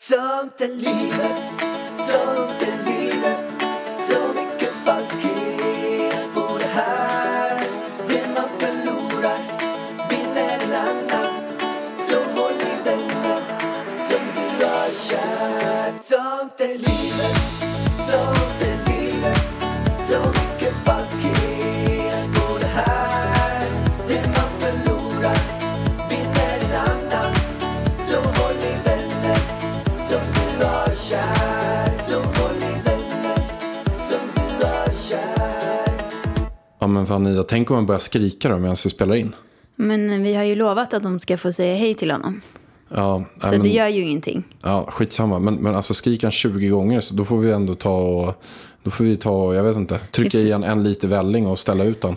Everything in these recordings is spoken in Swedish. Sånt är livet, så mycket falskhet på det här. Det man förlorar vinner en annan, så håll i vännen som du har kär. Sånt är livet, sånt är livet, så mycket falskhet på det här. Det man förlorar vinner en annan, så håll i vännen som du har kär. Ja men fan Ida, tänk om man börjar skrika då medan vi spelar in. Men vi har ju lovat att de ska få säga hej till honom. Ja, så men, det gör ju ingenting. Ja, skitsamma. Men alltså skrika han 20 gånger så då får vi ändå ta, jag vet inte, trycka i en lite välling och ställa ut den.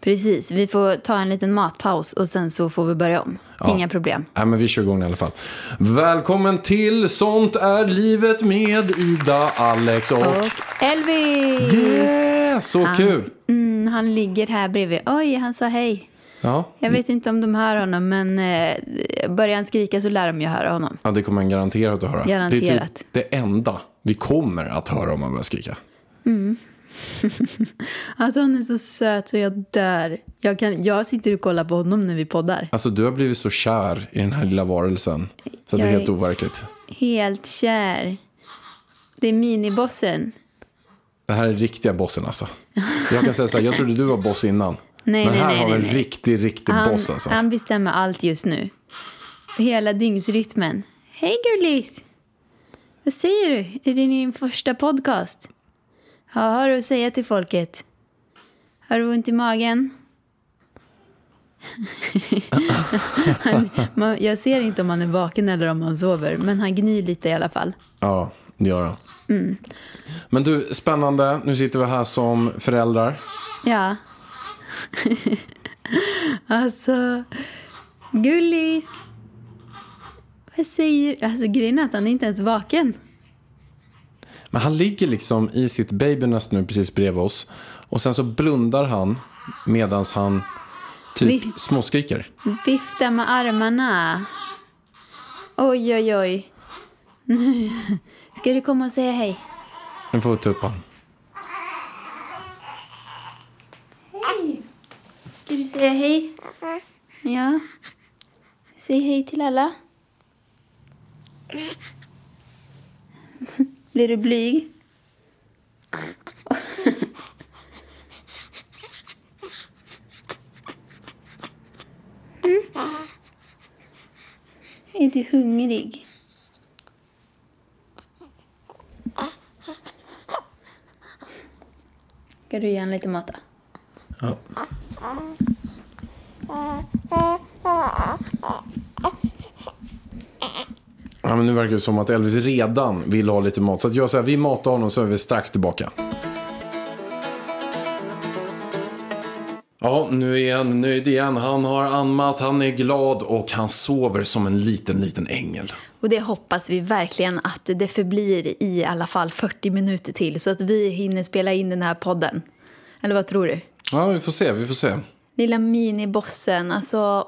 Precis, vi får ta en liten matpaus och sen så får vi börja om. Ja. Inga problem. Ja, men vi kör igång i alla fall. Välkommen till Sånt är livet med Ida, Alex och Elvis. Yeah, så kul. Han ligger här bredvid. Oj, han sa hej. Ja. Jag vet inte om de hör honom, men börjar han skrika så lär de ju höra honom. Ja, det kommer han garanterat att höra. Garanterat. Det är typ det enda vi kommer att höra om han börjar skrika. Mm. Alltså han är så söt så jag dör. Jag sitter och kollar på honom när vi poddar. Alltså du har blivit så kär i den här lilla varelsen. Så det är helt overkligt. Helt kär. Det är minibossen. Det här är riktiga bossen alltså. Jag kan säga så här, jag trodde du var boss innan. Men här har vi en riktig boss alltså. Han bestämmer allt just nu. Hela dygnsrytmen. Hej gullis. Vad säger du? Är det din första podcast? Ja, har du att säga till folket? Har du ont i magen? Jag ser inte om han är vaken eller om han sover. Men han gnyr lite i alla fall. Ja, det gör han. Mm. Men du, spännande. Nu sitter vi här som föräldrar. Ja. Alltså, gullis. Vad säger... Alltså, grejen är att han inte ens är vaken. Men han ligger liksom i sitt babynest nu precis bredvid oss. Och sen så blundar han medan han typ småskriker. Viftar med armarna. Oj, oj, oj. Nu ska du komma och säga hej. Nu får vi ta upp han. Hej. Ska du säga hej? Ja. Säg hej till alla. Blir du blyg? Mm. Är du hungrig? Ska du ge en lite mat? Ja. Ja, men nu verkar det som att Elvis redan vill ha lite mat. Så att jag säger, vi matar honom så är vi strax tillbaka. Ja, nu är han nöjd igen. Han har ammat, han är glad och han sover som en liten ängel. Och det hoppas vi verkligen att det förblir i alla fall 40 minuter till. Så att vi hinner spela in den här podden. Eller vad tror du? Ja, vi får se. Lilla minibossen, alltså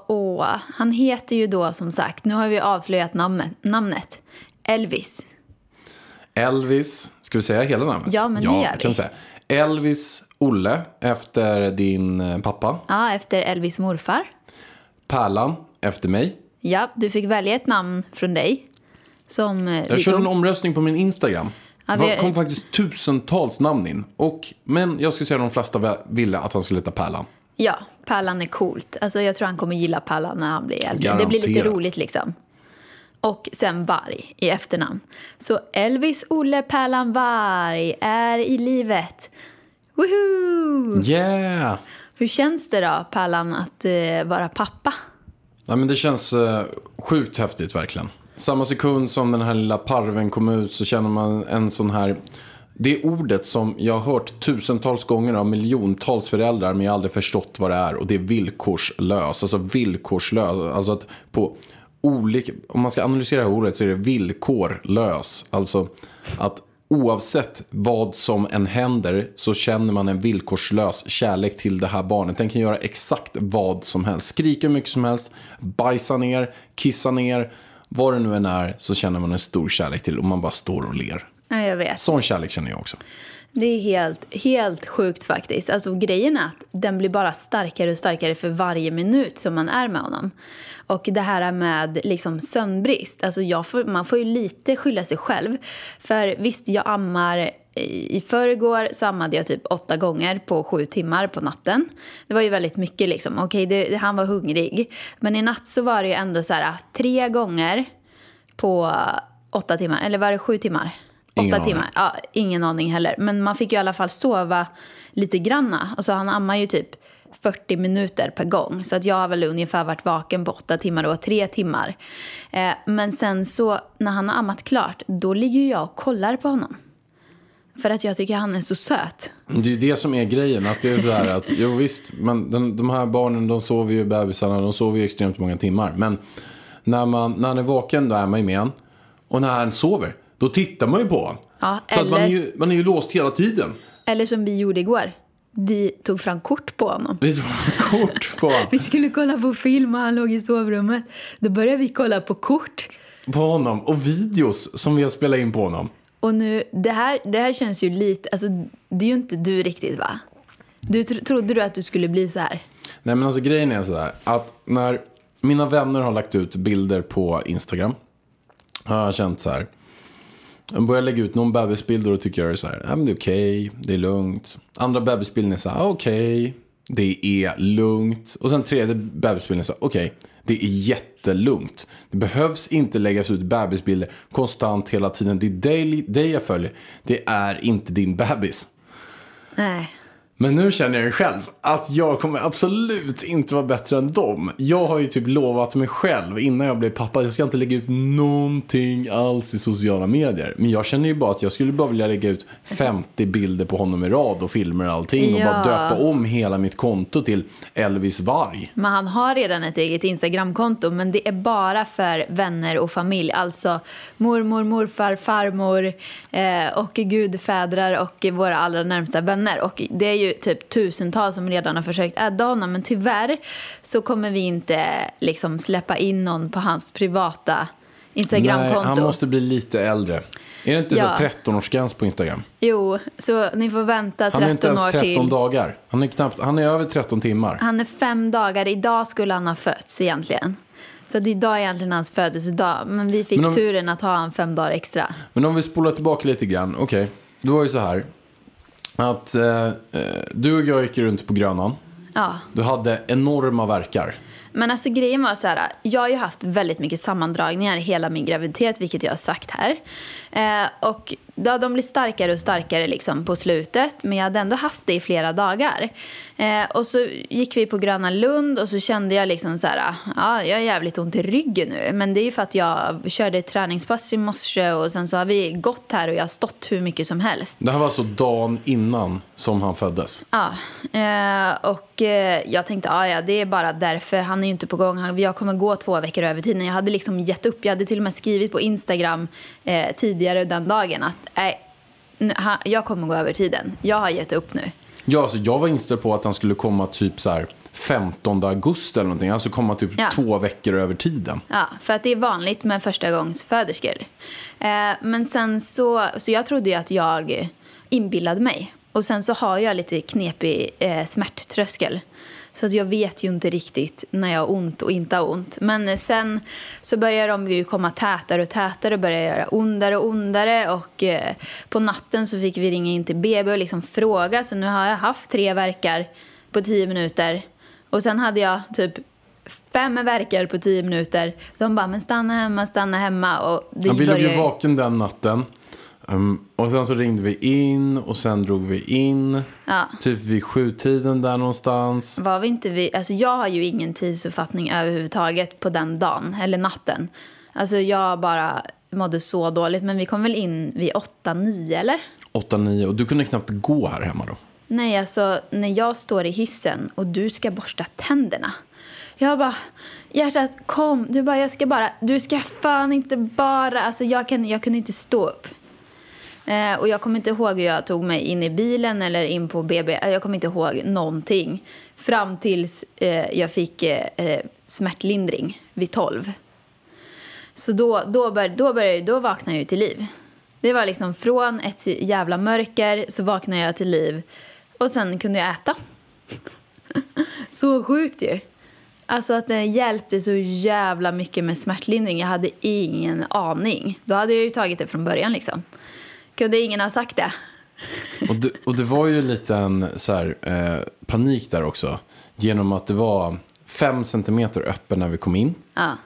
han heter ju då som sagt, nu har vi avslöjat namnet, Elvis. Elvis, ska vi säga hela namnet? Ja, men det gör vi. Kan vi säga. Elvis Olle, efter din pappa. Ja, efter Elvis morfar. Pärlan, efter mig. Ja, du fick välja ett namn från dig. Jag körde en omröstning på min Instagram. Det kom faktiskt tusentals namn in. Men jag skulle säga att de flesta ville att han skulle heta Pärlan. Ja, Pärlan är coolt. Alltså jag tror han kommer gilla Pärlan när han blir äldre. Det blir lite roligt liksom. Och sen Varg i efternamn. Så Elvis Olle Pärlan Varg är i livet. Woohoo! Yeah! Hur känns det då, Pärlan, att vara pappa? Ja, men det känns sjukt häftigt verkligen. Samma sekund som den här lilla parven kom ut så känner man en sån här... Det är ordet som jag har hört tusentals gånger av miljontals föräldrar, men jag har aldrig förstått vad det är, och det är villkorslös. Alltså villkorslös, alltså att på olika, om man ska analysera ordet så är det villkorlös. Alltså att oavsett vad som än händer så känner man en villkorslös kärlek till det här barnet. Den kan göra exakt vad som helst, skrika mycket som helst, bajsa ner, kissa ner, Var det nu än är så känner man en stor kärlek till och man bara står och ler. Ja, jag vet. Sån kärlek känner jag också. Det är helt sjukt faktiskt. Alltså grejen är att den blir bara starkare och starkare för varje minut som man är med honom. Och det här med liksom sömnbrist. Alltså man får ju lite skylla sig själv. För visst, jag ammar. I förrgår så ammade jag typ 8 gånger på 7 timmar på natten. Det var ju väldigt mycket liksom. Okej, han var hungrig. Men i natt så var det ju ändå så här 3 gånger på 8 timmar. Eller var det 7 timmar? 8 timmar. Ja, ingen aning heller. Men man fick ju i alla fall sova lite granna. Alltså han ammar ju typ 40 minuter per gång. Så att jag har väl ungefär varit vaken på 8 timmar och 3 timmar. Men sen så när han har ammat klart, då ligger jag och kollar på honom. För att jag tycker han är så söt. Det är ju det som är grejen. Att det är så här att, jo visst, men de här barnen, de sover ju, bebisarna, de sover ju extremt många timmar. Men när han är vaken, då är man ju med han. Och när han sover, då tittar man ju på han. Ja, så eller, att man är ju låst hela tiden. Eller som vi gjorde igår. Vi tog fram kort på honom. Vi skulle kolla på film och han låg i sovrummet. Då började vi kolla på kort. På honom och videos som vi har spelat in på honom. Och nu, det här känns ju lite... Alltså, det är ju inte du riktigt, va? Trodde du att du skulle bli så här? Nej, men alltså grejen är så här. Att när mina vänner har lagt ut bilder på Instagram har jag känt så här... Jag börjar lägga ut någon bebisbild och då tycker jag det är så här... Ja, men det är okej, det är lugnt. Andra bebisbilden är så här... Okej, det är lugnt. Och sen tredje bebisbilden är så här... Okej, det är jättelugnt. Det behövs inte läggas ut bebisbilder konstant hela tiden. Det är dig jag följer. Det är inte din bebis. Nej. Men nu känner jag ju själv att jag kommer absolut inte vara bättre än dem. Jag har ju typ lovat mig själv innan jag blev pappa. Jag ska inte lägga ut någonting alls i sociala medier. Men jag känner ju bara att jag skulle bara vilja lägga ut 50 bilder på honom i rad och filmer och allting. Ja. Och bara döpa om hela mitt konto till Elvis Warg. Men han har redan ett eget Instagramkonto. Men det är bara för vänner och familj. Alltså mormor, morfar, farmor och gudfädrar och våra allra närmsta vänner. Och det är ju typ tusentals som redan har försökt adda honom, men tyvärr så kommer vi inte liksom släppa in någon på hans privata Instagramkonto. Nej, han måste bli lite äldre. Är det inte så 13-årsgräns på Instagram? Jo, så ni får vänta 13 år till. Han är inte ens 13 dagar. Han är över 13 timmar. Han är 5 dagar. Idag skulle han ha fötts egentligen. Så det är idag egentligen hans födelsedag, men vi fick turen att ha han 5 dagar extra. Men om vi spolar tillbaka lite grann, okej. Det var ju så här. Att du och jag gick runt på Grönan. Ja. Du hade enorma verkar. Men alltså grejen var så här, jag har ju haft väldigt mycket sammandragningar hela min graviditet, vilket jag har sagt här. Och då de blir starkare och starkare liksom på slutet, men jag hade ändå haft det i flera dagar. Och så gick vi på Gröna Lund och så kände jag liksom så här, ja, jag har jävligt ont i ryggen nu, men det är ju för att jag körde ett träningspass i morse och sen så har vi gått här och jag har stått hur mycket som helst. Det här var alltså dagen innan som han föddes. Ja, och jag tänkte, ja, det är bara därför, han är ju inte på gång, jag kommer gå 2 veckor över tiden. Jag hade liksom gett upp, jag hade till och med skrivit på Instagram tidigare den dagen att jag kommer gå över tiden. Jag har gett upp nu. Ja, alltså jag var inställd på att han skulle komma typ så här 15 augusti eller någonting. Alltså komma typ 2 veckor över tiden. Ja, för att det är vanligt med första gångs föderskor. Men sen så jag trodde ju att jag inbillade mig. Och sen så har jag lite knepig smärttröskel. Så att jag vet ju inte riktigt när jag har ont och inte har ont. Men sen så börjar de ju komma tätare och tätare och börjar göra ondare och ondare. Och på natten så fick vi ringa in till BB och liksom fråga. Så nu har jag haft 3 verkar på 10 minuter. Och sen hade jag typ 5 verkar på 10 minuter. De bara, men stanna hemma. Och vi låg ju vaken den natten. Och sen så ringde vi in och sen drog vi in typ vid 7-tiden där någonstans. Var vi inte alltså jag har ju ingen tidsuppfattning överhuvudtaget på den dagen eller natten. Alltså jag bara mådde så dåligt, men vi kom väl in vid 8-9 eller? 8-9, och du kunde knappt gå här hemma då? Nej, alltså när jag står i hissen och du ska borsta tänderna. Jag bara, hjärtat, kom. Du bara, du ska fan inte bara. Alltså jag kunde inte stå upp. Och jag kommer inte ihåg hur jag tog mig in i bilen eller in på BB. Jag kommer inte ihåg någonting fram tills jag fick smärtlindring vid 12. Så då vaknade jag ju till liv. Det var liksom från ett jävla mörker så vaknade jag till liv. Och sen kunde jag äta. Så sjukt ju. Alltså att det hjälpte så jävla mycket med smärtlindring. Jag hade ingen aning. Då hade jag ju tagit det från början liksom. Kunde ingen ha sagt det. Och det var ju lite en så här, panik där också. Genom att det var 5 centimeter öppen när vi kom in. Ja.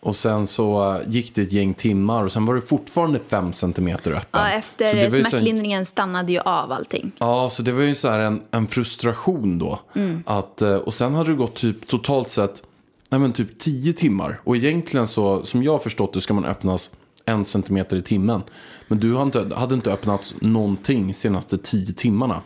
Och sen så gick det ett gäng timmar och sen var det fortfarande 5 centimeter öppen. Ja, efter smärtlindringen stannade ju av allting. Ja, så det var ju så här en frustration då. Mm. Att, och sen hade det gått typ totalt sett typ 10 timmar. Och egentligen så, som jag har förstått det, ska man öppnas 1 centimeter i timmen. Men du hade inte öppnats någonting senaste 10 timmarna.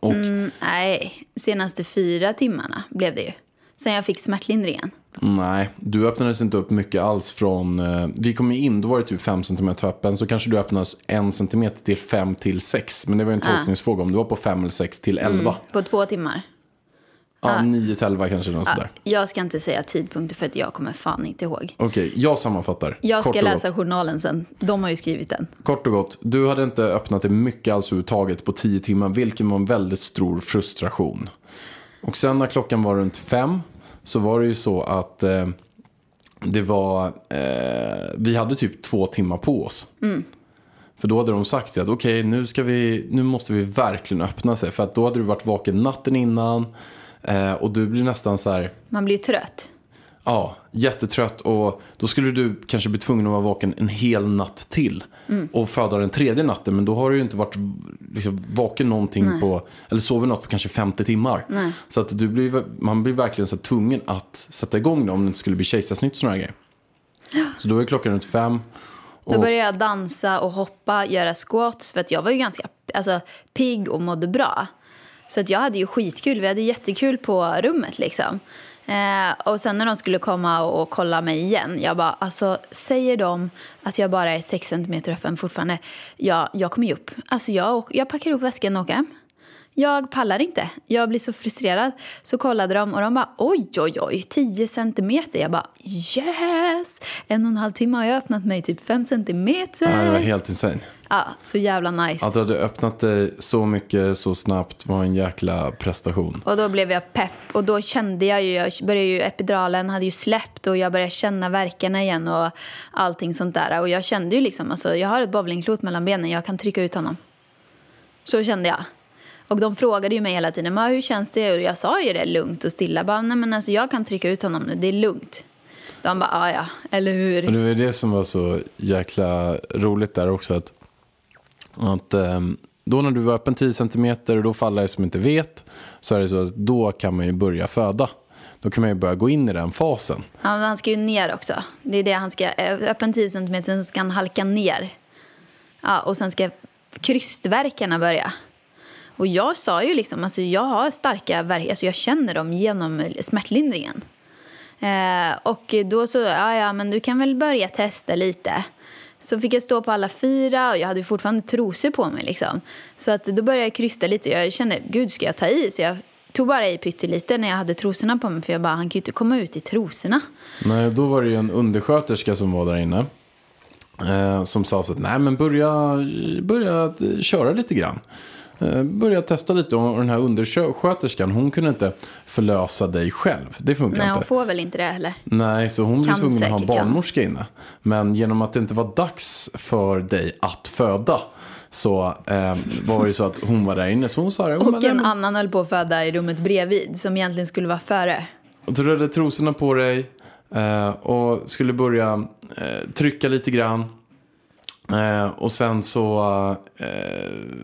Och... nej, senaste 4 timmarna blev det ju. Sen jag fick smärtlindringen. Nej, du öppnades inte upp mycket alls från... vi kom in, då var det typ 5 centimeter öppen. Så kanske du öppnas 1 centimeter till 5 till 6. Men det var ju en tolkningsfråga om det var på 5 eller 6 till 11. På 2 timmar. Ja, 9 till 11 kanske. Sådär. Jag ska inte säga tidpunkter för att jag kommer fan inte ihåg. Okej, jag sammanfattar. Jag ska läsa journalen sen. De har ju skrivit den. Kort och gott, du hade inte öppnat det mycket alls överhuvudtaget på 10 timmar. Vilket var en väldigt stor frustration. Och sen när klockan var runt 5 så var det ju så att det var vi hade typ 2 timmar på oss. Mm. För då hade de sagt att okej, nu måste vi verkligen öppna sig, för att då hade du varit vaken natten innan och du blir nästan så här, man blir trött. Ja, jättetrött, och då skulle du kanske bli tvungen att vara vaken en hel natt till och föda den 3:e natten, men då har du ju inte varit liksom vaken någonting. Nej. På eller sovit något på kanske 50 timmar. Nej. Så att man blir verkligen så tvungen att sätta igång det om det inte skulle bli kejsarsnitt och såna här grejer. Så då var klockan runt 5. Och... då började jag dansa och hoppa, göra squats, för att jag var ju ganska pigg och mådde bra. Så att jag hade ju skitkul, vi hade jättekul på rummet liksom. Och sen när de skulle komma och kolla mig igen, jag bara, säger de att jag bara är 6 centimeter öppen fortfarande, jag kommer ju upp. Alltså jag packar ihop väskan och åker hem. Jag pallar inte, jag blir så frustrerad. Så kollade de och de bara, oj, 10 centimeter. Jag bara, yes, 1,5 timme har jag öppnat mig, typ 5 centimeter. Ja, det var helt insane. Ja, så jävla nice. Att du hade öppnat dig så mycket så snabbt var en jäkla prestation. Och då blev jag pepp, och då kände jag ju, epiduralen hade ju släppt och jag började känna verkarna igen och allting sånt där. Och jag kände ju liksom, jag har ett bowlingklot mellan benen, jag kan trycka ut honom. Så kände jag. Och de frågade ju mig hela tiden, men hur känns det? Och jag sa ju det lugnt och stilla. Bara, nej men jag kan trycka ut honom nu, det är lugnt. De bara, ja, eller hur? Och det var det som var så jäkla roligt där också, att då när du var öppen 10 centimeter och då faller jag som inte vet, så är det så att då kan man ju börja föda. Då kan man ju börja gå in i den fasen. Ja, men han ska ju ner också. Det är det han ska, öppen 10 centimeter, sen ska han halka ner. Ja, och sen ska krystverkarna börja. Och jag sa ju liksom, jag har starka värk, jag känner dem genom smärtlindringen. Och då så, ja men du kan väl börja testa lite. Så fick jag stå på alla 4 och jag hade fortfarande trosor på mig liksom. Så att då började jag krysta lite, jag kände, gud, ska jag ta i? Så jag tog bara i pyttelite när jag hade trosorna på mig, för jag bara, han kan ju inte komma ut i trosorna. Nej, då var det ju en undersköterska som var där inne. Som sa så att, nej men börja köra lite grann. Börja testa lite, och den här undersköterskan, hon kunde inte förlösa dig själv. Det funkar inte. Nej, hon får väl inte det heller. Nej, så hon blir tvungen att ha en barnmorska inne. Men genom att det inte var dags för dig att föda, så var det så att hon var där inne, så hon sa det. Och en annan höll på att föda i rummet bredvid, som egentligen skulle vara före. Och du rörde trosorna på dig och skulle börja trycka lite grann. Och sen så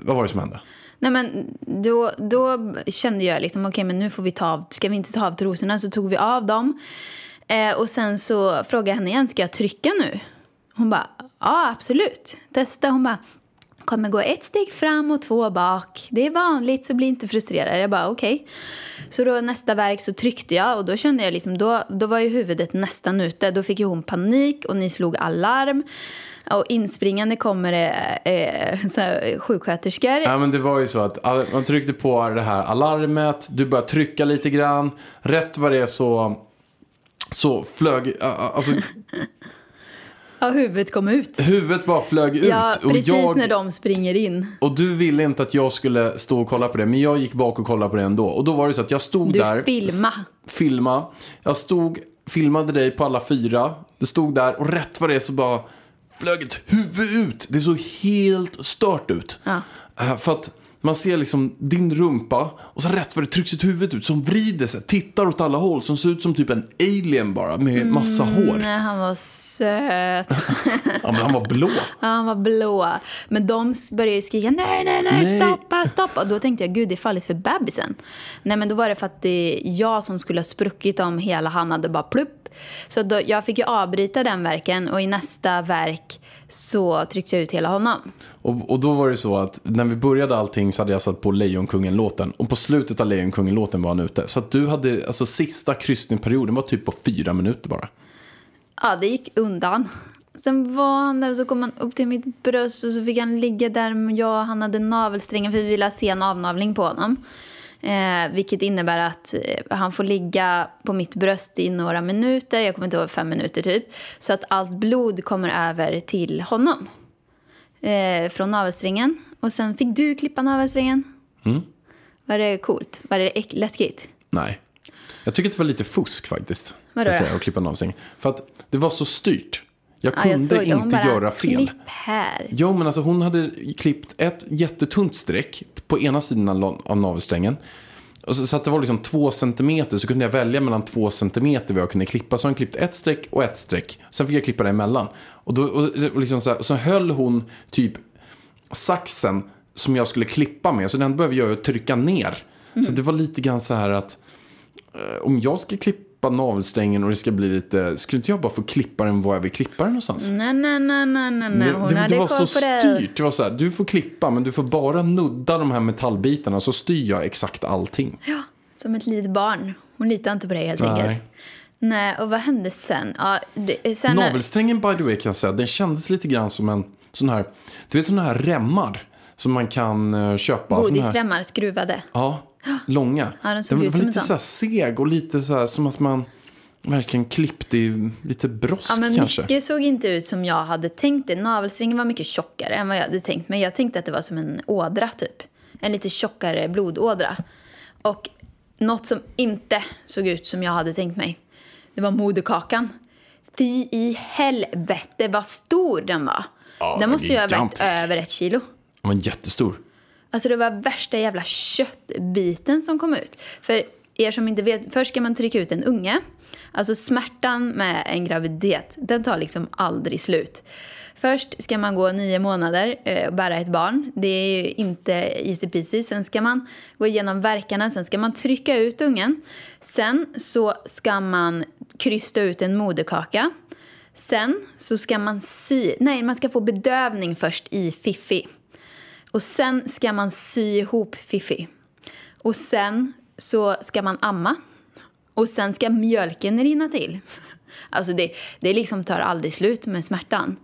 vad var det som hände? Nej men då kände jag liksom, okej, men nu får vi ska vi inte ta av trosorna, så tog vi av dem. Och sen så frågade jag henne igen, ska jag trycka nu? Hon bara, ja absolut, testa. Hon bara, kommer gå 1 steg fram och 2 bak. Det är vanligt, så bli inte frustrerad. Jag bara, okej. Så då nästa verk så tryckte jag, och då kände jag liksom, då var ju huvudet nästan ute. Då fick ju hon panik och ni slog alarm. Och inspringande kommer sjuksköterskor. Ja, men det var ju så att man tryckte på det här alarmet. Du började trycka lite grann. Rätt var det så flög... Ja, huvudet kom ut. Huvudet bara flög ut. Ja, precis, och när de springer in. Och du ville inte att jag skulle stå och kolla på det, men jag gick bak och kollade på det ändå. Och då var det så att jag stod där. Filma. Jag stod, filmade dig på alla fyra. Du stod där och rätt var det så bara flög ett huvud ut. Det såg helt stört ut. Ja. För att man ser liksom din rumpa och så rätt för det trycks ett huvud ut som vrider sig, tittar åt alla håll, som ser ut som typ en alien bara med massa hår. Nej, han var söt. Ja, men han var blå. Ja, han var blå. Men de började ju skrika nej, stoppa. Och då tänkte jag, gud, det är fallet för bebisen. Nej, men då var det för att det är jag som skulle ha spruckit om hela han hade bara plupp. Så då, jag fick ju avbryta den verken och i nästa verk så tryckte jag ut hela honom. Och då var det så att när vi började allting så hade jag satt på Lejonkungen-låten. Och på slutet av Lejonkungen-låten var han ute. Så att du hade, alltså sista kryssningsperioden var typ på 4 minuter bara. Ja, det gick undan. Sen var han där och så kom han upp till mitt bröst och så fick han ligga där med jag. Han hade navelsträngen för vi ville se en avnavling på honom. Vilket innebär att han får ligga på mitt bröst i några minuter. Jag kommer inte ihåg, 5 minuter typ. Så att allt blod kommer över till honom. Från navelsträngen. Och sen fick du klippa navelsträngen. Mm. Var det coolt? Var det läskigt? Nej. Jag tycker att det var lite fusk faktiskt. Vadå? Att klippa navelsträngen. För att det var så styrt. Jag kunde inte göra fel. Klipp här. Jo, men alltså hon hade klippt ett jättetunt streck på ena sidan av navelsträngen. Så att det var liksom 2 centimeter. Så kunde jag välja mellan 2 centimeter vad jag kunde klippa. Så hon klippt ett streck och ett streck. Sen fick jag klippa det emellan. Och liksom så här, och så höll hon typ saxen som jag skulle klippa med. Så den behöver jag ju trycka ner. Mm. Så det var lite grann så här att om jag ska klippa navelsträngen och det ska bli lite, skulle inte jag bara få klippa den var jag vill klippa den någonstans? Nej. Det var så styrt. Det var så här, du får klippa men du får bara nudda de här metallbitarna så styr jag exakt allting. Ja, som ett litet barn. Hon litar inte på dig helt enkelt. Nej, och vad hände sen? Ja, sen navelsträngen by the way kan jag säga, den kändes lite grann som en sån här, du vet såna här remmar som man kan köpa. Godisremmar, skruvade. Ja. Långa. Ja, den var lite så här seg och lite så här som att man verkligen klippte i lite brosk kanske. Ja, men kanske. Mycket såg inte ut som jag hade tänkt det. Navelsträngen var mycket tjockare än vad jag hade tänkt. Men jag tänkte att det var som en ådra typ. En lite tjockare blodådra. Och något som inte såg ut som jag hade tänkt mig, det var moderkakan. Fy i helvete vad stor den var. Ja, den måste ju ha vägt över 1 kilo. Den var jättestor. Alltså det var värsta jävla köttbiten som kom ut. För er som inte vet, först ska man trycka ut en unge. Alltså smärtan med en graviditet, den tar liksom aldrig slut. Först ska man gå 9 månader och bära ett barn. Det är ju inte easy peasy. Sen ska man gå igenom verkarna. Sen ska man trycka ut ungen. Sen så ska man krysta ut en moderkaka. Sen så ska man man ska få bedövning först i fiffi. Och sen ska man sy ihop fiffi. Och sen så ska man amma. Och sen ska mjölken rinna till. Alltså det liksom tar aldrig slut med smärtan.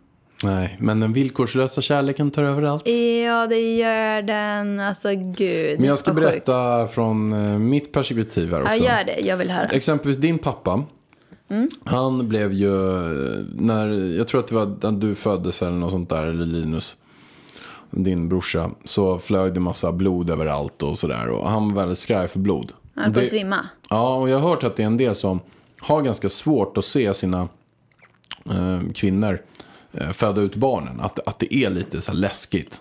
Nej, men den villkorslösa kärleken tar över allt. Ja, det gör den. Alltså gud. Men jag ska berätta från mitt perspektiv här också. Ja, gör det. Jag vill höra. Exempelvis din pappa. Mm. Han blev ju, när jag tror att det var när du föddes eller något sånt där, eller Linus, din brorsa, så flög det massa blod överallt och sådär. Och han var väldigt skraj för blod. Han får svimma. Ja, och jag har hört att det är en del som har ganska svårt att se sina kvinnor föda ut barnen. Att det är lite så här läskigt.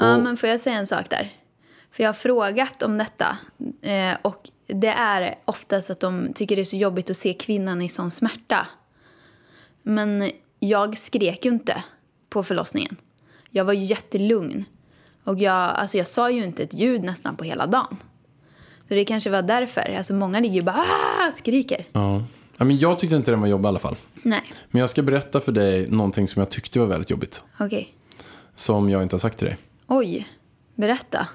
Ja, men får jag säga en sak där? För jag har frågat om detta. Och det är oftast att de tycker det är så jobbigt att se kvinnan i sån smärta. Men jag skrek ju inte på förlossningen. Jag var ju jättelugn. Och jag sa ju inte ett ljud nästan på hela dagen. Så det kanske var därför. Alltså många ligger ju bara skriker. Ja. Men jag tyckte inte den var jobbig i alla fall. Nej. Men jag ska berätta för dig någonting som jag tyckte var väldigt jobbigt. Okej. Som jag inte har sagt till dig. Oj, berätta.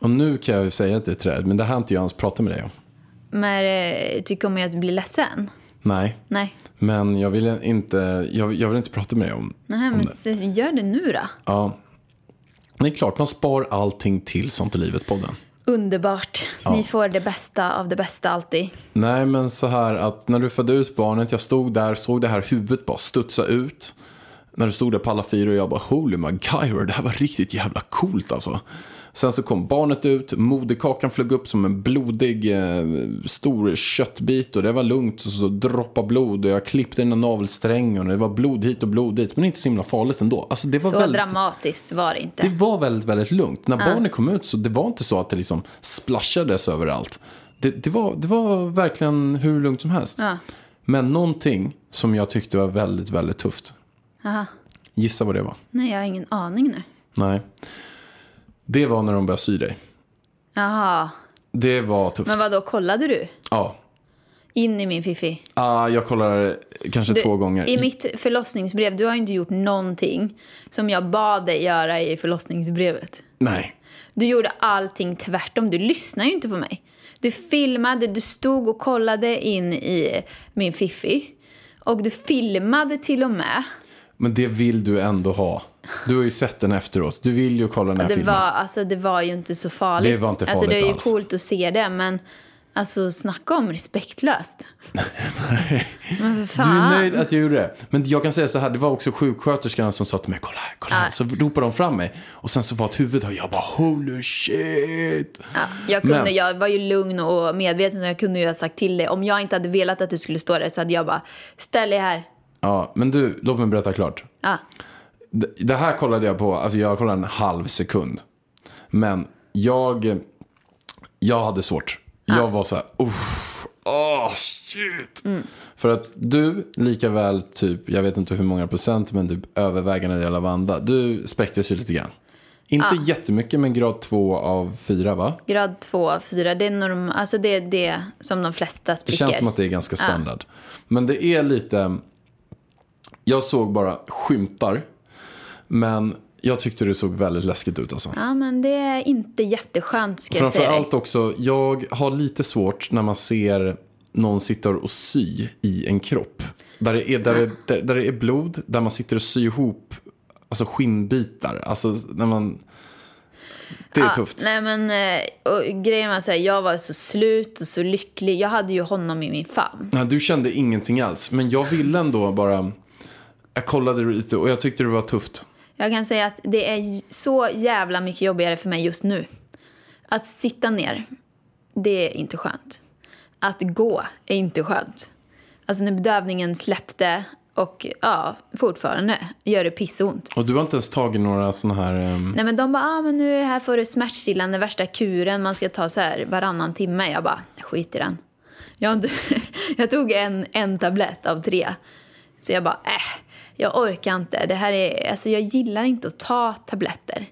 Och nu kan jag ju säga att det är träd. Men det här har inte jag ens pratat med dig om. Men tycker om jag att bli ledsen? Nej. Men jag vill inte prata med dig om. Nej, men gör det nu då. Ja. Det är klart man spar allting till sånt i livet podden. Underbart. Ja. Ni får det bästa av det bästa alltid. Nej, men så här att när du födde ut barnet, jag stod där, såg det här huvudet bara studsa ut. När du stod där på alla fyra och jag bara, holy MacGyver, det här var riktigt jävla coolt alltså. Sen så kom barnet ut, moderkakan flög upp som en blodig stor köttbit och det var lugnt och så droppade blod och jag klippte den navelsträngen och det var blod hit och blod dit, men inte så himla farligt ändå. Alltså, det var så väldigt, dramatiskt var det inte. Det var väldigt, väldigt lugnt. När barnet kom ut så det var inte så att det liksom splashades överallt. Det var verkligen hur lugnt som helst. Men någonting som jag tyckte var väldigt, väldigt tufft. Aha. Gissa vad det var? Nej, jag har ingen aning nu. Nej. Det var när de började sy dig. Jaha. Det var tufft. Men vadå, kollade du? Ja. In i min fiffi? Ja, jag kollade kanske två gånger. I mitt förlossningsbrev, du har ju inte gjort någonting som jag bad dig göra i förlossningsbrevet. Nej. Du gjorde allting tvärtom, du lyssnar ju inte på mig. Du filmade, du stod och kollade in i min fiffi. Och du filmade till och med. Men det vill du ändå ha. Du har ju sett den efteråt. Du vill ju kolla den här filmen. Alltså, det var ju inte så farligt. Det var inte farligt alls. Alltså, det är ju coolt att se det, men alltså, snacka om respektlöst. Nej. Men för fan. Du är nöjd att jag gjorde det. Men jag kan säga så här, det var också sjuksköterskan som sa till mig, kolla här, kolla här. Så ropade de fram mig. Och sen så var ett huvud och jag bara, holy shit. Ja, jag var ju lugn och medveten. Jag kunde ju ha sagt till dig. Om jag inte hade velat att du skulle stå där så hade jag bara, ställ dig här. Ja, men du, låt mig berätta klart. Ja. Det här kollade jag på, alltså jag kollade en halv sekund. Men jag hade svårt. Ja. Jag var så här, shit. För att du lika väl typ, jag vet inte hur många procent, men typ övervägande del av Vanda, du späcktes ju lite grann. Inte jättemycket, men grad 2 av 4, va? Grad 2 av 4, det är alltså det är det som de flesta spricker. Det känns som att det är ganska standard. Ja. Men det är lite, jag såg bara skymtar, men jag tyckte det såg väldigt läskigt ut alltså. Ja, men det är inte jätteskönt, ska jag säga. Framförallt också, jag har lite svårt när man ser någon sitter och sy i en kropp. Där det är blod, där man sitter och sy ihop alltså skinnbitar. Alltså när man, det är tufft. Nej, men och grejen var så här, jag var så slut och så lycklig. Jag hade ju honom i min famn. Ja, du kände ingenting alls, men jag ville ändå bara, jag kollade lite och jag tyckte det var tufft. Jag kan säga att det är så jävla mycket jobbigare för mig just nu. Att sitta ner, det är inte skönt. Att gå är inte skönt. Alltså när bedövningen släppte och fortfarande gör det pissont. Och du har inte ens tagit några såna här... Nej, men de bara, men nu är här för smärtstillande, värsta kuren. Man ska ta så här varannan timme. Jag bara, skit i den. Jag tog en tablett av 3. Så jag bara, jag orkar inte. Det här är, alltså jag gillar inte att ta tabletter.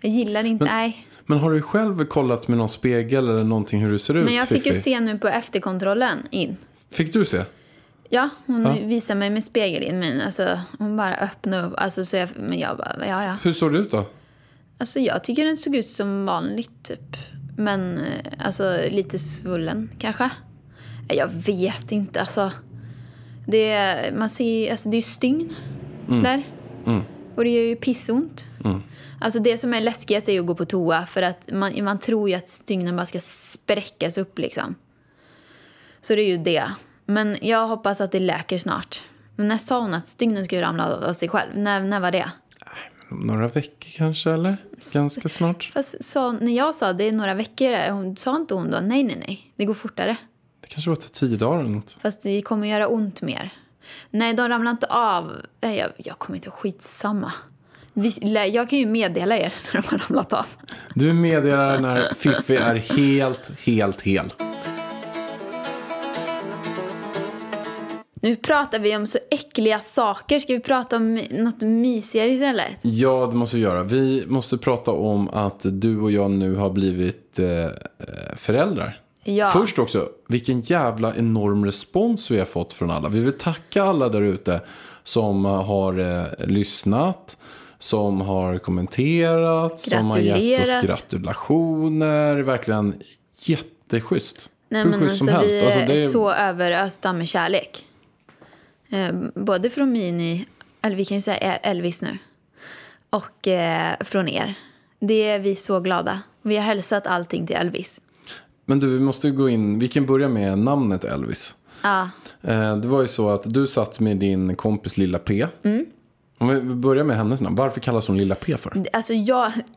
Jag gillar inte, nej. Men har du själv kollat med någon spegel eller någonting hur du ser ut? Men jag fick ju se nu på efterkontrollen in. Fick du se? Ja, hon visade mig med spegel in. Men alltså, hon bara öppnade upp. Alltså, så jag bara, ja. Hur såg det ut då? Alltså jag tycker den såg ut som vanligt typ. Men alltså lite svullen kanske. Jag vet inte, alltså. Man ser, alltså det är ju stygn där. Och det gör ju pissont. Alltså det som är läskigast är ju att gå på toa. För att man tror ju att stygnen bara ska spräckas upp liksom. Så det är ju det. Men jag hoppas att det läker snart. Men när sa hon att stygnen skulle ramla av sig själv? När var det? Några veckor kanske, eller? Ganska snart. Fast när jag sa det är några veckor, sa inte hon då, nej, det går fortare. Det kanske var 10 dagar eller något. Fast det kommer göra ont mer. Nej, de ramlar inte av. Jag kommer inte, skitsamma. Jag kan ju meddela er när de har ramlat av. Du meddelar när Fiffi är helt hel. Nu pratar vi om så äckliga saker. Ska vi prata om något mysigare istället? Ja, det måste vi göra. Vi måste prata om att du och jag nu har blivit föräldrar. Ja. Först också, vilken jävla enorm respons vi har fått från alla. Vi vill tacka alla där ute som har lyssnat, som har kommenterat, som har gett oss gratulationer. Verkligen jätteschysst. Nej, men alltså, som helst. Alltså, det är så överösta med kärlek. Både från Mini, eller vi kan ju säga Elvis nu, och från er. Det är vi så glada Vi har hälsat allting till Elvis. Men du, vi måste gå in. Vi kan börja med namnet Elvis. Ja. Det var ju så att du satt med din kompis Lilla P. Mm. Om vi börjar med hennes namn. Varför kallas hon Lilla P för? Alltså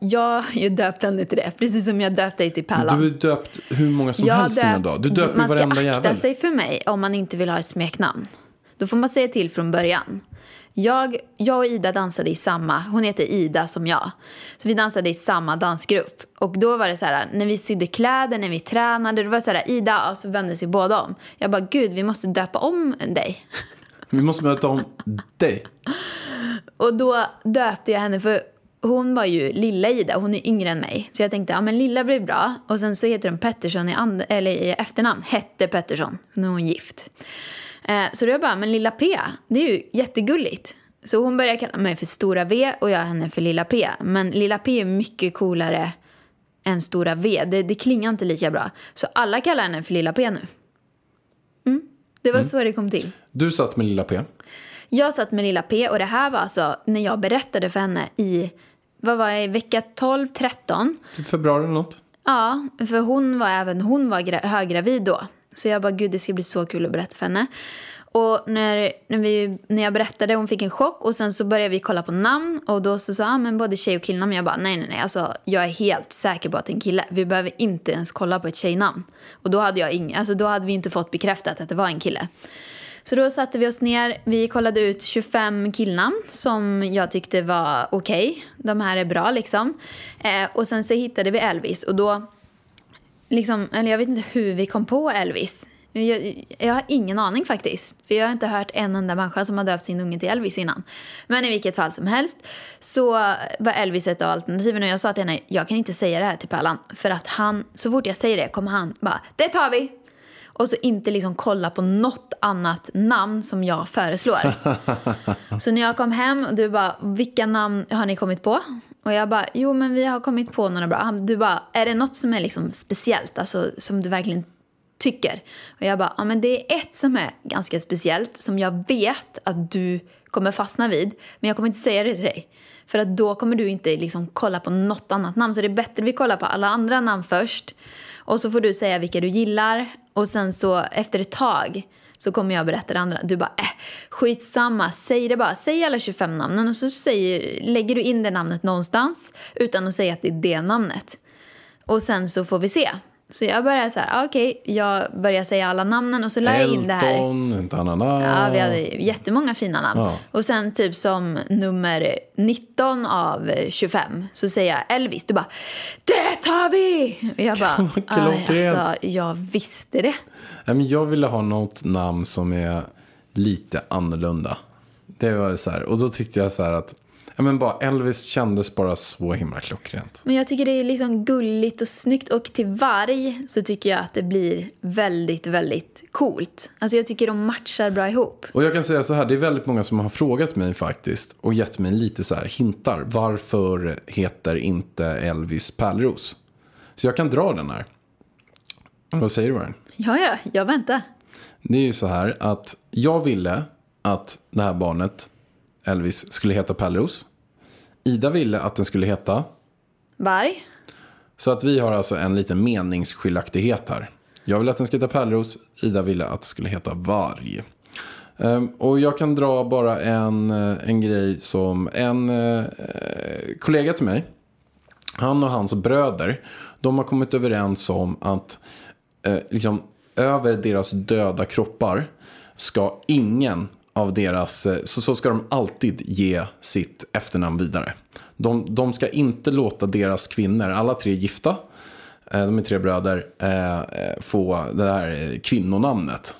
jag döpte henne till det. Precis som jag döpte dig till Pärlan. Du har döpt hur många som helst dina dag. Du döper varenda jävel. Man ska akta sig för mig om man inte vill ha ett smeknamn. Då får man säga till från början. Jag och Ida dansade i samma... Hon heter Ida som jag. Så vi dansade i samma dansgrupp. Och då var det så här... När vi sydde kläder, när vi tränade... Då var det så här... Ida, och så vände sig båda om. Jag bara, gud, vi måste döpa om dig. Vi måste möta om dig. Och då döpte jag henne för... Hon var ju Lilla Ida. Hon är yngre än mig. Så jag tänkte, ja men Lilla blir bra. Och sen så heter hon Pettersson i efternamn. Hette Pettersson. Nu är hon gift. Så då jag bara, men Lilla P, det är ju jättegulligt. Så hon började kalla mig för Stora V och jag henne för Lilla P. Men Lilla P är mycket coolare än Stora V. Det klingar inte lika bra. Så alla kallar henne för Lilla P nu. Mm. Det var så det kom till. Du satt med Lilla P. Jag satt med Lilla P och det här var alltså när jag berättade för henne i, vad var det, vecka 12-13. Februari eller något. Ja, för hon var höggravid då. Så jag bara, gud, det ska bli så kul att berätta för henne. Och när jag berättade, hon fick en chock. Och sen så började vi kolla på namn. Och då så sa han, men både tjej och killnamn. Jag bara, nej. Alltså, jag är helt säker på att det är en kille. Vi behöver inte ens kolla på ett tjejnamn. Och då hade, då hade vi inte fått bekräftat att det var en kille. Så då satte vi oss ner. Vi kollade ut 25 killnamn som jag tyckte var okej. De här är bra liksom. Och sen så hittade vi Elvis. Och då... Liksom, eller jag vet inte hur vi kom på Elvis. Jag har ingen aning faktiskt. För jag har inte hört en enda människa som har döpt sin unge till Elvis innan. Men i vilket fall som helst så var Elvis ett av alternativen. Och jag sa till henne, jag kan inte säga det här till Pärlan. För att han, så fort jag säger det kommer han bara, det tar vi! Och så inte liksom kolla på något annat namn som jag föreslår. Så när jag kom hem och du bara, vilka namn har ni kommit på? Och jag bara, jo men vi har kommit på några bra. Du bara, är det något som är liksom speciellt? Alltså som du verkligen tycker? Och jag bara, ja men det är ett som är ganska speciellt. Som jag vet att du kommer fastna vid. Men jag kommer inte säga det till dig. För att då kommer du inte liksom kolla på något annat namn. Så det är bättre vi kollar på alla andra namn först. Och så får du säga vilka du gillar. Och sen så efter ett tag så kommer jag berätta det andra. Du bara, skitsamma, säg det bara. Säg alla 25 namnen och så lägger du in det namnet någonstans utan att säga att det är det namnet. Och sen så får vi se. Så jag börjar så här, okej, jag börjar säga alla namnen och så lär jag in det här. Ja, vi hade jättemånga fina namn. Ja. Och sen typ som nummer 19 av 25 så säger jag Elvis. Du bara, det tar vi! Och jag bara, alltså, jag visste det. Men jag ville ha något namn som är lite annorlunda. Det var så här, och då tyckte jag så här att men bara Elvis kändes bara så himla klockrent. Men jag tycker det är liksom gulligt och snyggt. Och till varg så tycker jag att det blir väldigt, väldigt coolt. Alltså jag tycker de matchar bra ihop. Och jag kan säga så här, det är väldigt många som har frågat mig faktiskt. Och gett mig lite så här hintar. Varför heter inte Elvis Pärleros? Så jag kan dra den här. Vad säger du, Warren? Ja, jag väntar. Det är ju så här att jag ville att det här barnet... Elvis skulle heta Pärleros. Ida ville att den skulle heta Varg. Så att vi har alltså en liten meningsskiljaktighet här. Jag ville att den skulle heta Pärleros. Ida ville att den skulle heta Varg. Och jag kan dra bara en grej som en kollega till mig. Han och hans bröder. De har kommit överens om att liksom, över deras döda kroppar ska ingen... av deras, så ska de alltid ge sitt efternamn vidare. De ska inte låta deras kvinnor, alla tre gifta, de är tre bröder, få det här kvinnonamnet.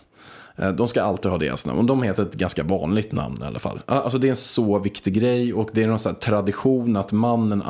De ska alltid ha deras namn. Och de heter ett ganska vanligt namn i alla fall. Alltså det är en så viktig grej. Och det är någon sån här tradition att man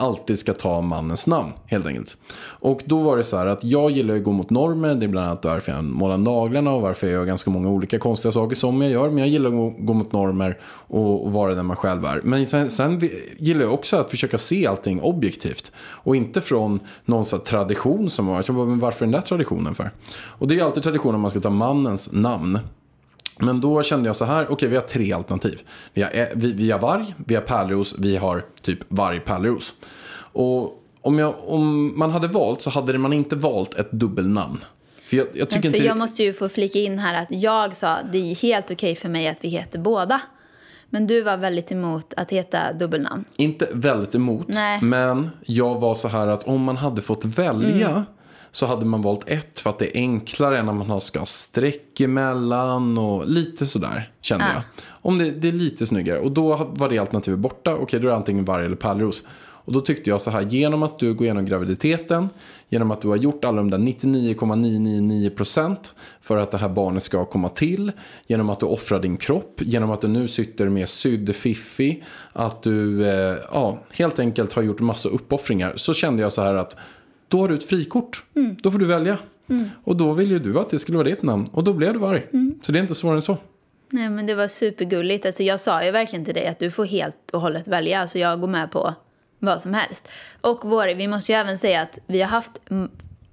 alltid ska ta mannens namn. Helt enkelt. Och då var det så här att jag gillar att gå mot normer. Det är bland annat därför jag målar naglarna. Och varför jag gör ganska många olika konstiga saker som jag gör. Men jag gillar att gå mot normer. Och vara den man själv är. Men sen gillar jag också att försöka se allting objektivt. Och inte från någon sån här tradition som har varit. Jag bara, men varför är den där traditionen för? Och det är alltid traditionen man ska ta mannens namn. Men då kände jag så här, okej, vi har tre alternativ. Vi har varg, vi har Pärleros, vi har typ varg Pärleros. Och om man hade valt så hade man inte valt ett dubbelnamn. För jag tycker inte... jag måste ju få flika in här att jag sa det är helt okej för mig att vi heter båda. Men du var väldigt emot att heta dubbelnamn. Inte väldigt emot. Nej. Men jag var så här att om man hade fått välja så hade man valt ett för att det är enklare än när man ska streck emellan och lite sådär, kände jag. Om det är lite snyggare. Och då var det alternativet borta. Okej, då är det antingen varg eller pärleros. Och då tyckte jag så här, genom att du går igenom graviditeten, genom att du har gjort alla de där 99,999% för att det här barnet ska komma till, genom att du offrar din kropp, genom att du nu sitter med sydd fiffi, att du helt enkelt har gjort massa uppoffringar, så kände jag så här att då har du ett frikort. Då får du välja. Och då ville ju du att det skulle vara ditt namn. Och då blev du varg. Så det är inte svårare än så. Nej, men det var supergulligt. Alltså, jag sa ju verkligen till dig att du får helt och hållet välja. Alltså, jag går med på vad som helst. Och vi måste ju även säga att vi har haft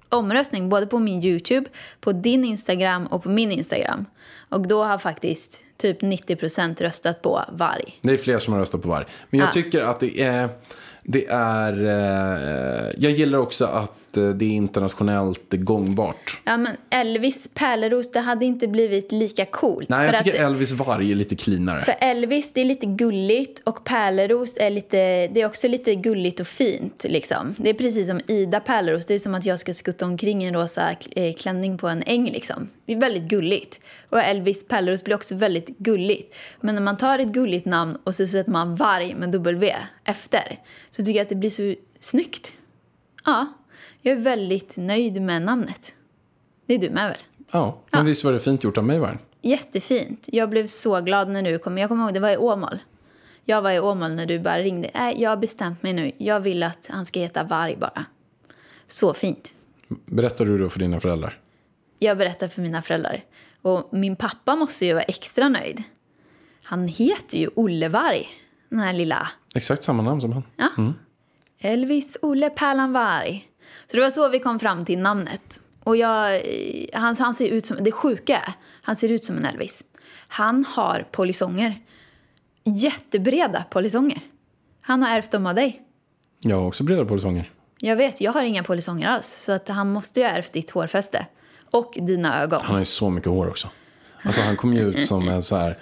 omröstning både på min YouTube, på din Instagram och på min Instagram. Och då har faktiskt typ 90% röstat på varg. Det är fler som har röstat på varg. Men jag tycker att jag gillar också att det är internationellt gångbart. Ja, men Elvis Pärleros, det hade inte blivit lika coolt. Nej, jag tycker att Elvis varg är lite cleanare. För Elvis, det är lite gulligt. Och Pärleros är lite, det är också lite gulligt och fint liksom. Det är precis som Ida Pärleros. Det är som att jag ska skutta omkring en rosa klänning på en äng liksom. Det är väldigt gulligt. Och Elvis Pärleros blir också väldigt gulligt. Men när man tar ett gulligt namn och så sätter man varg med W efter, så tycker jag att det blir så snyggt. Ja. Jag är väldigt nöjd med namnet. Det är du med väl? Ja, men visst var det fint gjort av mig, var? Jättefint. Jag blev så glad när du kom. Jag kommer ihåg, det var i Åmål. Jag var i Åmål när du bara ringde. Jag har bestämt mig nu. Jag vill att han ska heta varg bara. Så fint. Berättar du då för dina föräldrar? Jag berättar för mina föräldrar. Och min pappa måste ju vara extra nöjd. Han heter ju Olle Varg. Den här lilla... Exakt samma namn som han. Ja. Elvis Olle Pärlan Varg. Så det var så vi kom fram till namnet. Och han ser ut som... Det sjuka, han ser ut som en Elvis. Han har polisonger. Jättebreda polisonger. Han har ärvt dem av dig. Jag har också breda polisonger. Jag vet, jag har inga polisonger alls. Så att han måste ju ha ärvt ditt hårfäste. Och dina ögon. Han har ju så mycket hår också. Alltså han kom ju ut som en så här...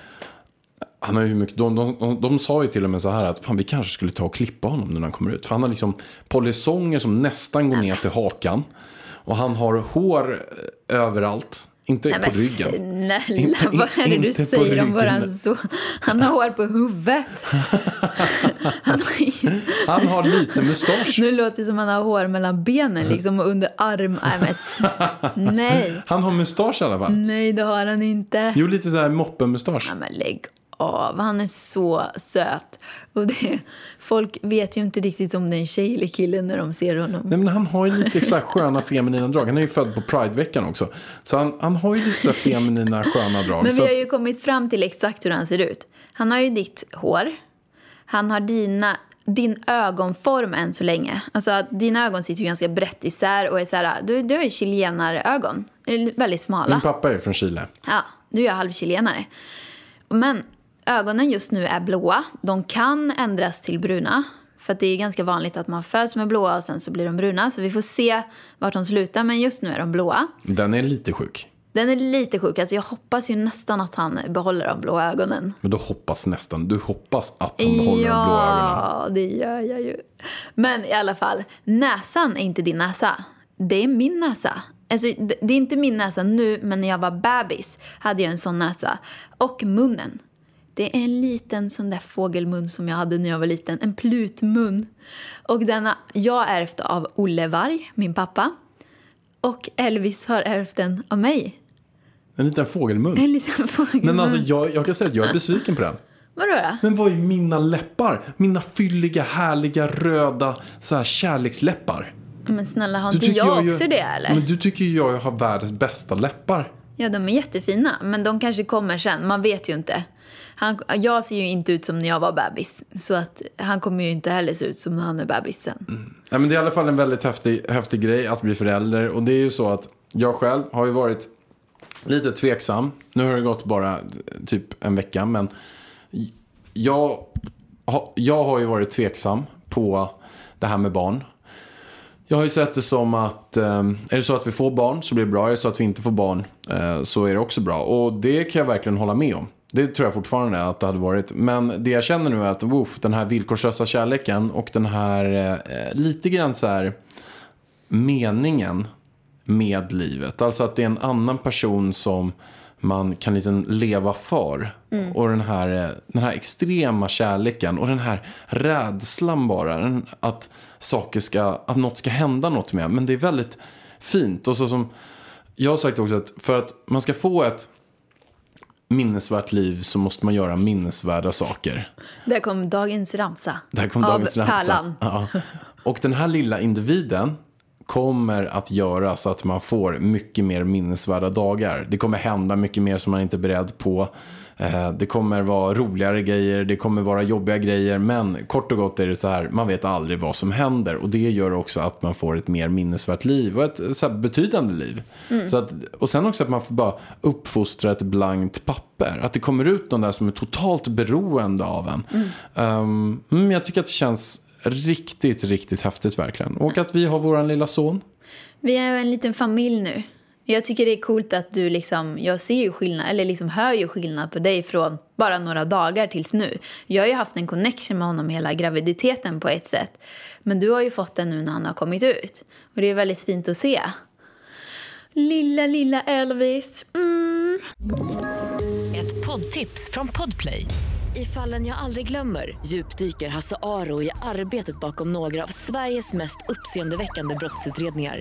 Han har ju mycket, de sa ju till och med så här att fan, vi kanske skulle ta och klippa honom när han kommer ut. För han har liksom polisonger som nästan går ner till hakan. Och han har hår överallt. Inte på ryggen. Nej, vad är det du säger om våran så? Han har hår på huvudet. Han har lite mustasch. Nu låter det som han har hår mellan benen liksom, och under arm. Nej. Han har mustasch i alla fall. Nej, det har han inte. Jo, lite så här moppenmustasch. Ja, men lägg av. Han är så söt. Och folk vet ju inte riktigt om det är en tjej eller kille när de ser honom. Nej, men han har ju lite så här sköna feminina drag. Han är ju född på Pride-veckan också. Så han har ju lite så här feminina sköna drag. Men vi har ju kommit fram till exakt hur han ser ut. Han har ju ditt hår. Han har din ögonform än så länge. Alltså dina ögon sitter ju ganska brett isär och är så här, du har ju chilenarögon. Väldigt smala. Min pappa är från Chile. Ja, du är halvchilenare. Men ögonen just nu är blåa. De kan ändras till bruna. För att det är ganska vanligt att man föds med blåa och sen så blir de bruna. Så vi får se vart de slutar. Men just nu är de blåa. Den är lite sjuk. Alltså jag hoppas ju nästan att han behåller de blåa ögonen. Men du hoppas nästan. Du hoppas att han behåller de blåa ögonen. Ja, det gör jag ju. Men i alla fall, näsan är inte din näsa. Det är min näsa. Alltså, det är inte min näsa nu, men när jag var bebis hade jag en sån näsa. Och munnen. Det är en liten sån där fågelmun som jag hade när jag var liten. En plutmun. Och denna jag ärvt av Olle Varg, min pappa. Och Elvis har ärvt den av mig. En liten fågelmun. Men alltså, jag kan säga att jag är besviken på den. Vadå då? Men vad är mina läppar? Mina fylliga, härliga, röda så här kärleksläppar. Men snälla, har inte jag också det eller? Men du tycker ju jag har världens bästa läppar. Ja, de är jättefina. Men de kanske kommer sen. Man vet ju inte. Jag ser ju inte ut som när jag var bebis. Så att han kommer ju inte heller se ut som när han är bebis sen. Ja, men det är i alla fall en väldigt häftig grej att bli förälder. Och det är ju så att jag själv har ju varit lite tveksam. Nu har det gått bara typ en vecka. Men jag har ju varit tveksam på det här med barn. Jag har ju sett det som att är det så att vi får barn så blir det bra. Är det så att vi inte får barn så är det också bra. Och det kan jag verkligen hålla med om. Det tror jag fortfarande att det hade varit. Men det jag känner nu är att den här villkorslösa kärleken och den här lite grann så här meningen med livet. Alltså att det är en annan person som man kan liksom leva för. Mm. Och den här extrema kärleken och den här rädslan bara att att något ska hända något med. Men det är väldigt fint. Och så som jag har sagt också, att för att man ska få ett minnesvärt liv så måste man göra minnesvärda saker. Där kom dagens ramsa. Ja. Och den här lilla individen kommer att göra så att man får mycket mer minnesvärda dagar. Det kommer hända mycket mer som man inte är beredd på. Det kommer vara roligare grejer, det kommer vara jobbiga grejer, men kort och gott är det så här, man vet aldrig vad som händer, och det gör också att man får ett mer minnesvärt liv och ett så här betydande liv. Mm. Så att, och sen också att man får bara uppfostra ett blankt papper, att det kommer ut någon där som är totalt beroende av en. Jag tycker att det känns riktigt, riktigt häftigt verkligen. Och att vi har våran lilla son. Vi är en liten familj nu. Jag tycker det är coolt att du liksom, jag ser ju skillnad, eller liksom hör ju skillnad på dig från bara några dagar tills nu. Jag har ju haft en connection med honom hela graviditeten på ett sätt. Men du har ju fått den nu när han har kommit ut. Och det är väldigt fint att se. Lilla Elvis. Mm. Ett poddtips från Podplay. I Fallen jag aldrig glömmer djupdyker Hasse Aro i arbetet bakom några av Sveriges mest uppseendeväckande brottsutredningar.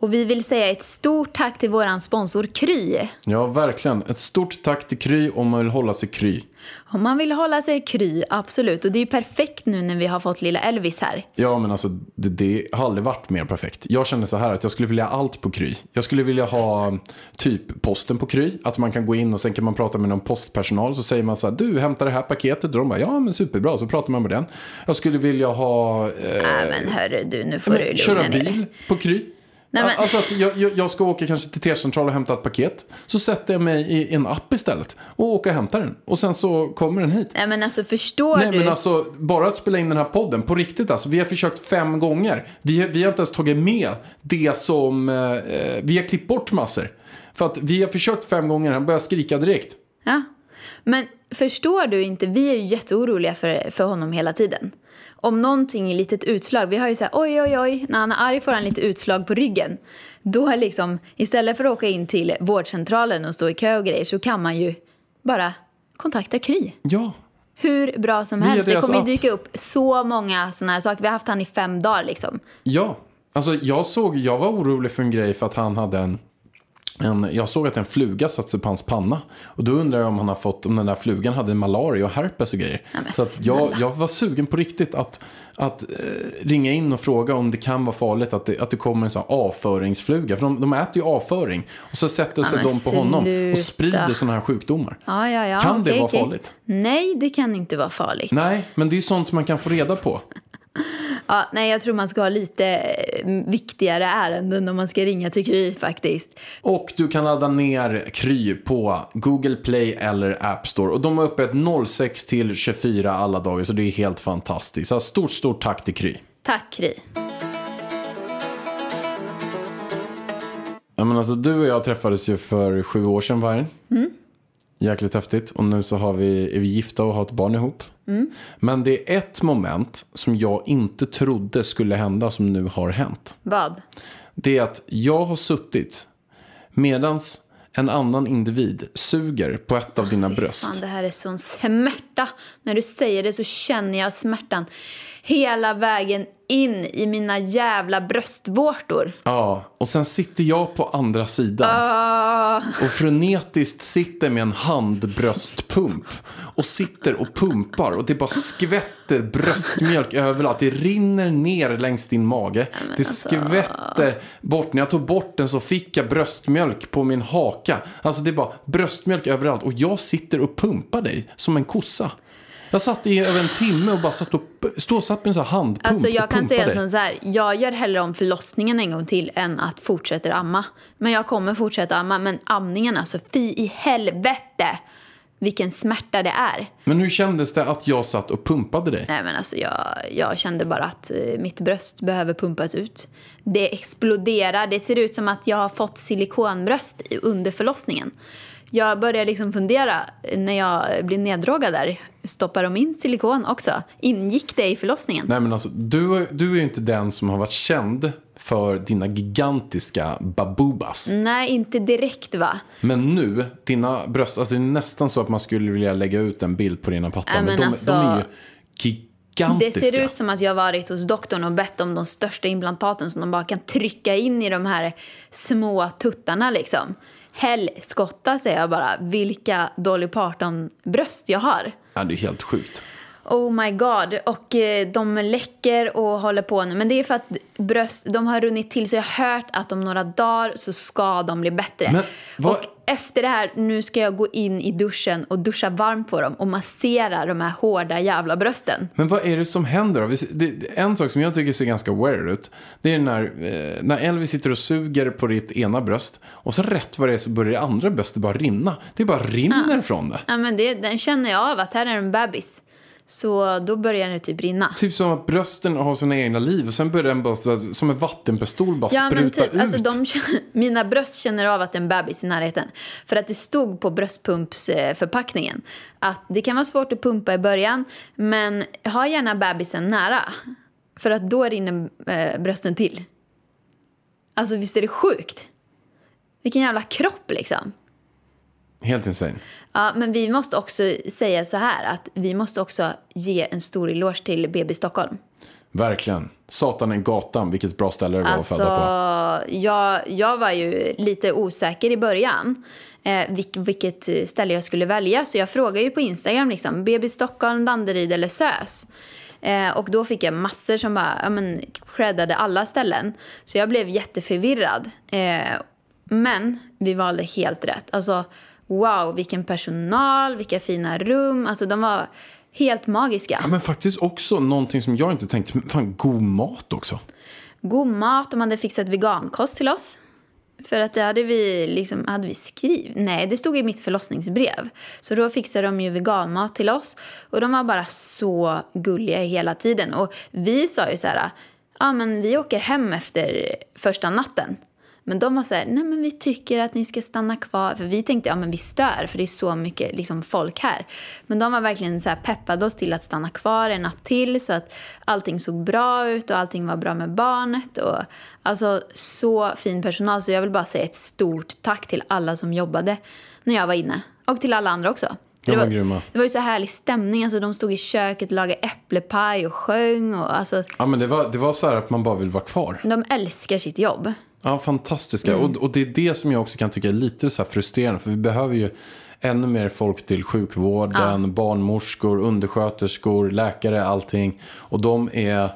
Och vi vill säga ett stort tack till våran sponsor Kry. Ja, verkligen. Ett stort tack till Kry om man vill hålla sig kry. Om man vill hålla sig kry, absolut. Och det är ju perfekt nu när vi har fått lilla Elvis här. Ja, men alltså det har aldrig varit mer perfekt. Jag känner så här att jag skulle vilja allt på Kry. Jag skulle vilja ha typ posten på Kry. Att man kan gå in och sen kan man prata med någon postpersonal. Så säger man så här, du hämtar det här paketet. Och de bara, ja men superbra. Så pratar man med den. Jag skulle vilja ha... men hörru du, nu får du lugna köra bil ner. På Kry. Nej, alltså att jag ska åka kanske till t-central och hämta ett paket. Så sätter jag mig i en app istället och åker och hämtar den. Och sen så kommer den hit. Nej men alltså förstår du? Nej men alltså bara att spela in den här podden på riktigt alltså. Vi har försökt 5 gånger. Vi har inte ens tagit med det som vi har klippt bort massor. För att vi har försökt 5 gånger. Han börjar skrika direkt. Ja. Men förstår du inte? Vi är ju jätteoroliga för honom hela tiden. Om någonting är litet utslag, vi har ju så här, oj, när han är arg får han lite utslag på ryggen. Då är liksom, istället för att åka in till vårdcentralen och stå i kö och grejer, så kan man ju bara kontakta Kry. Ja. Hur bra som helst. Det kommer ju dyka upp så många sådana här saker. Vi har haft han i 5 dagar liksom. Ja, alltså jag var orolig för en grej för att han hade jag såg att en fluga satt sig på hans panna. Och då undrar jag om den där flugan hade malaria och herpes och grejer. Nej, så att jag var sugen på riktigt att ringa in och fråga om det kan vara farligt att det kommer en sån här avföringsfluga. För de äter ju avföring. Och så sätter sig de på honom och sprider såna här sjukdomar. Ja, kan det vara farligt? Nej, det kan inte vara farligt. Nej, men det är sånt man kan få reda på. Ja, nej, jag tror man ska ha lite viktigare ärenden om man ska ringa till Kry faktiskt. Och du kan ladda ner Kry på Google Play eller App Store. Och de har öppet 06-24 alla dagar, så det är helt fantastiskt. Så stort tack till Kry. Tack Kry. Ja, men alltså, du och jag träffades ju för 7 år sedan, Vargen. Mm. Jäkligt häftigt. Och nu så är vi gifta och har ett barn ihop. Mm. Men det är ett moment som jag inte trodde skulle hända som nu har hänt. Vad? Det är att jag har suttit medans en annan individ suger på ett av dina bröst. Fan, det här är sån smärta. När du säger det så känner jag smärtan hela vägen in i mina jävla bröstvårtor. Ja, och sen sitter jag på andra sidan och frenetiskt sitter med en handbröstpump och sitter och pumpar, och det bara skvätter bröstmjölk överallt. Det rinner ner längs din mage. Det skvätter bort. När jag tog bort den så fick jag bröstmjölk på min haka. Alltså det är bara bröstmjölk överallt, och jag sitter och pumpar dig som en kossa. Jag satt i över en timme och bara satt och satt med en sån här handpump. Alltså jag kan säga som så här, jag gör hellre om förlossningen en gång till än att fortsätta amma. Men jag kommer fortsätta amma, men amningen, alltså fy i helvete vilken smärta det är. Men hur kändes det att jag satt och pumpade dig? Nej men alltså jag kände bara att mitt bröst behöver pumpas ut. Det exploderar, det ser ut som att jag har fått silikonbröst under förlossningen. Jag började liksom fundera när jag blev neddragad där. Stoppar de in silikon också? Ingick det i förlossningen? Nej men alltså, du är ju inte den som har varit känd för dina gigantiska babubas. Nej, inte direkt va? Men nu, dina bröst, alltså det är nästan så att man skulle vilja lägga ut en bild på dina pattar. Men de är ju gigantiska. Det ser ut som att jag varit hos doktorn och bett om de största implantaten som de bara kan trycka in i de här små tuttarna liksom. Helskotta säger jag bara, vilka Dolly Parton bröst jag har. Ja, det är helt sjukt. Oh my god, och de läcker och håller på nu. Men det är för att bröst, de har runnit till, så jag har hört att om några dagar så ska de bli bättre. Men vad... Och efter det här, nu ska jag gå in i duschen och duscha varmt på dem och massera de här hårda jävla brösten. Men vad är det som händer då? En sak som jag tycker ser ganska weird ut, det är när Elvis sitter och suger på ditt ena bröst, och så rätt vad det är så börjar det andra bröstet bara rinna. Det bara rinner från det. Ja men den känner jag av att här är en bebis. Så då börjar det typ rinna. Typ som att brösten har sina egna liv. Och sen börjar den bara som en vattenpistol bara spruta typ, ut. Alltså mina bröst känner av att en bebis i närheten. För att det stod på bröstpumpsförpackningen att det kan vara svårt att pumpa i början, men ha gärna bebisen nära, för att då rinner brösten till. Alltså visst är det sjukt? Vilken jävla kropp liksom. Helt insane. Ja, men vi måste också säga så här att vi måste också ge en stor eloge till BB Stockholm. Verkligen. Satan är gatan, vilket bra ställe det var att födda på. Jag var ju lite osäker i början vilket ställe jag skulle välja, så jag frågade ju på Instagram liksom, BB Stockholm, Danderyd eller Sös. Och då fick jag massor som bara creddade alla ställen, så jag blev jätteförvirrad. Men vi valde helt rätt. Alltså wow, vilken personal, vilka fina rum. Alltså de var helt magiska. Ja men faktiskt också någonting som jag inte tänkte, fan god mat också. God mat, de hade fixat vegankost till oss. För att det hade vi skrivit. Nej, det stod i mitt förlossningsbrev. Så då fixade de ju veganmat till oss. Och de var bara så gulliga hela tiden. Och vi sa ju så här, ja men vi åker hem efter första natten. Men de var så här, nej men vi tycker att ni ska stanna kvar. För vi tänkte, ja men vi stör, för det är så mycket liksom, folk här. Men de var verkligen så här, peppade oss till att stanna kvar en natt till. Så att allting såg bra ut och allting var bra med barnet. Och, alltså så fin personal. Så jag vill bara säga ett stort tack till alla som jobbade när jag var inne. Och till alla andra också. Det var ju så härlig stämning, alltså de stod i köket, lagade äpplepaj och sjöng och alltså, ja men det var så här att man bara vill vara kvar. De älskar sitt jobb. Ja, fantastiska. Och det är det som jag också kan tycka är lite så här frustrerande, för vi behöver ju ännu mer folk till sjukvården, barnmorskor, undersköterskor, läkare, allting, och de är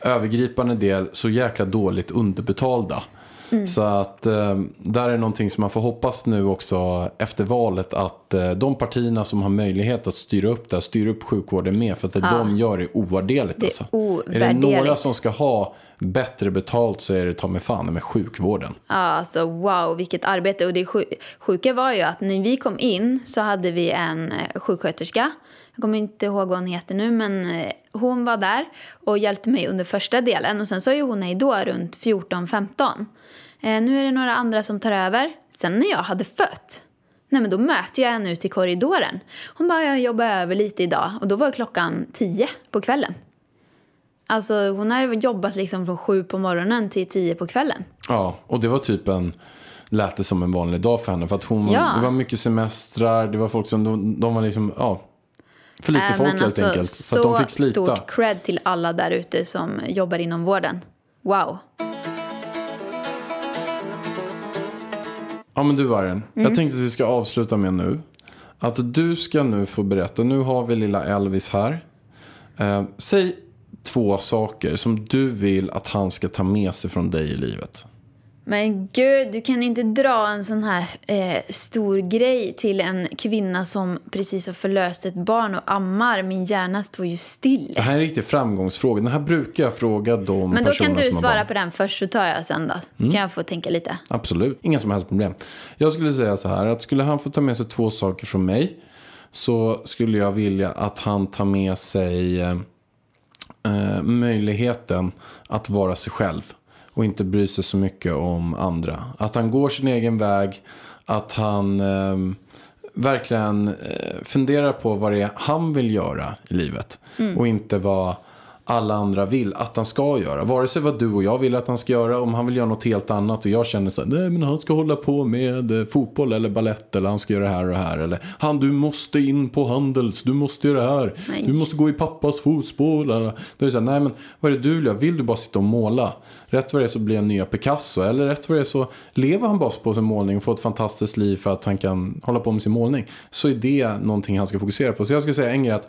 övergripande del så jäkla dåligt underbetalda. Så att där är någonting som man får hoppas nu också efter valet, att de partierna som har möjlighet att styra upp det här, styra upp sjukvården med, för att det de gör är ovärderligt. Alltså. Är det några som ska ha bättre betalt så är det ta mig fan med sjukvården. Ja, alltså wow, vilket arbete. Och det sjuka var ju att när vi kom in så hade vi en sjuksköterska. Jag kommer inte ihåg vad hon heter nu, men hon var där och hjälpte mig under första delen. Och sen sa ju hon hej då runt 14-15. Nu är det några andra som tar över. Sen när jag hade fött, nej men då möter jag henne ute i korridoren. Hon bara, jag jobbar över lite idag. Och då var klockan 10 på kvällen. Alltså hon har jobbat liksom från 7 på morgonen till 10 på kvällen. Ja, och det var typ en... lät det som en vanlig dag för henne. För att hon, det var mycket semestrar, det var folk som de var liksom, ja... För lite folk helt enkelt. Så att de fick slita. Stort cred till alla där ute som jobbar inom vården. Wow. Ja, men du var den. Jag tänkte att vi ska avsluta med nu. Att du ska nu få berätta. Nu har vi lilla Elvis här. Säg två saker som du vill att han ska ta med sig från dig i livet. Men gud, du kan inte dra en sån här stor grej till en kvinna som precis har förlöst ett barn och ammar. Min hjärna står ju still. Det här är en riktig framgångsfråga. Den här brukar jag fråga de personerna. Men då kan du svara på den först, så tar jag sen då. Kan jag få tänka lite? Absolut, inga som helst problem. Jag skulle säga så här, att skulle han få ta med sig två saker från mig, så skulle jag vilja att han tar med sig möjligheten att vara sig själv. Och inte bry sig så mycket om andra. Att han går sin egen väg. Att han verkligen funderar på vad det är han vill göra i livet. Och inte vad alla andra vill att han ska göra. Vare sig vad du och jag vill att han ska göra. Om han vill göra något helt annat och jag känner så här, nej men han ska hålla på med fotboll eller ballett. Eller han ska göra det här och här. Eller han, du måste in på Handels. Du måste göra det här. Nej. Du måste gå i pappas fotspår. Då är det så här, nej men vad är det du vill? Vill du bara sitta och måla? Rätt vad det är så blir en nya Picasso. Eller rätt vad det är så lever han bara på sin målning. Och får ett fantastiskt liv för att han kan hålla på med sin målning. Så är det någonting han ska fokusera på. Så jag ska säga en grej att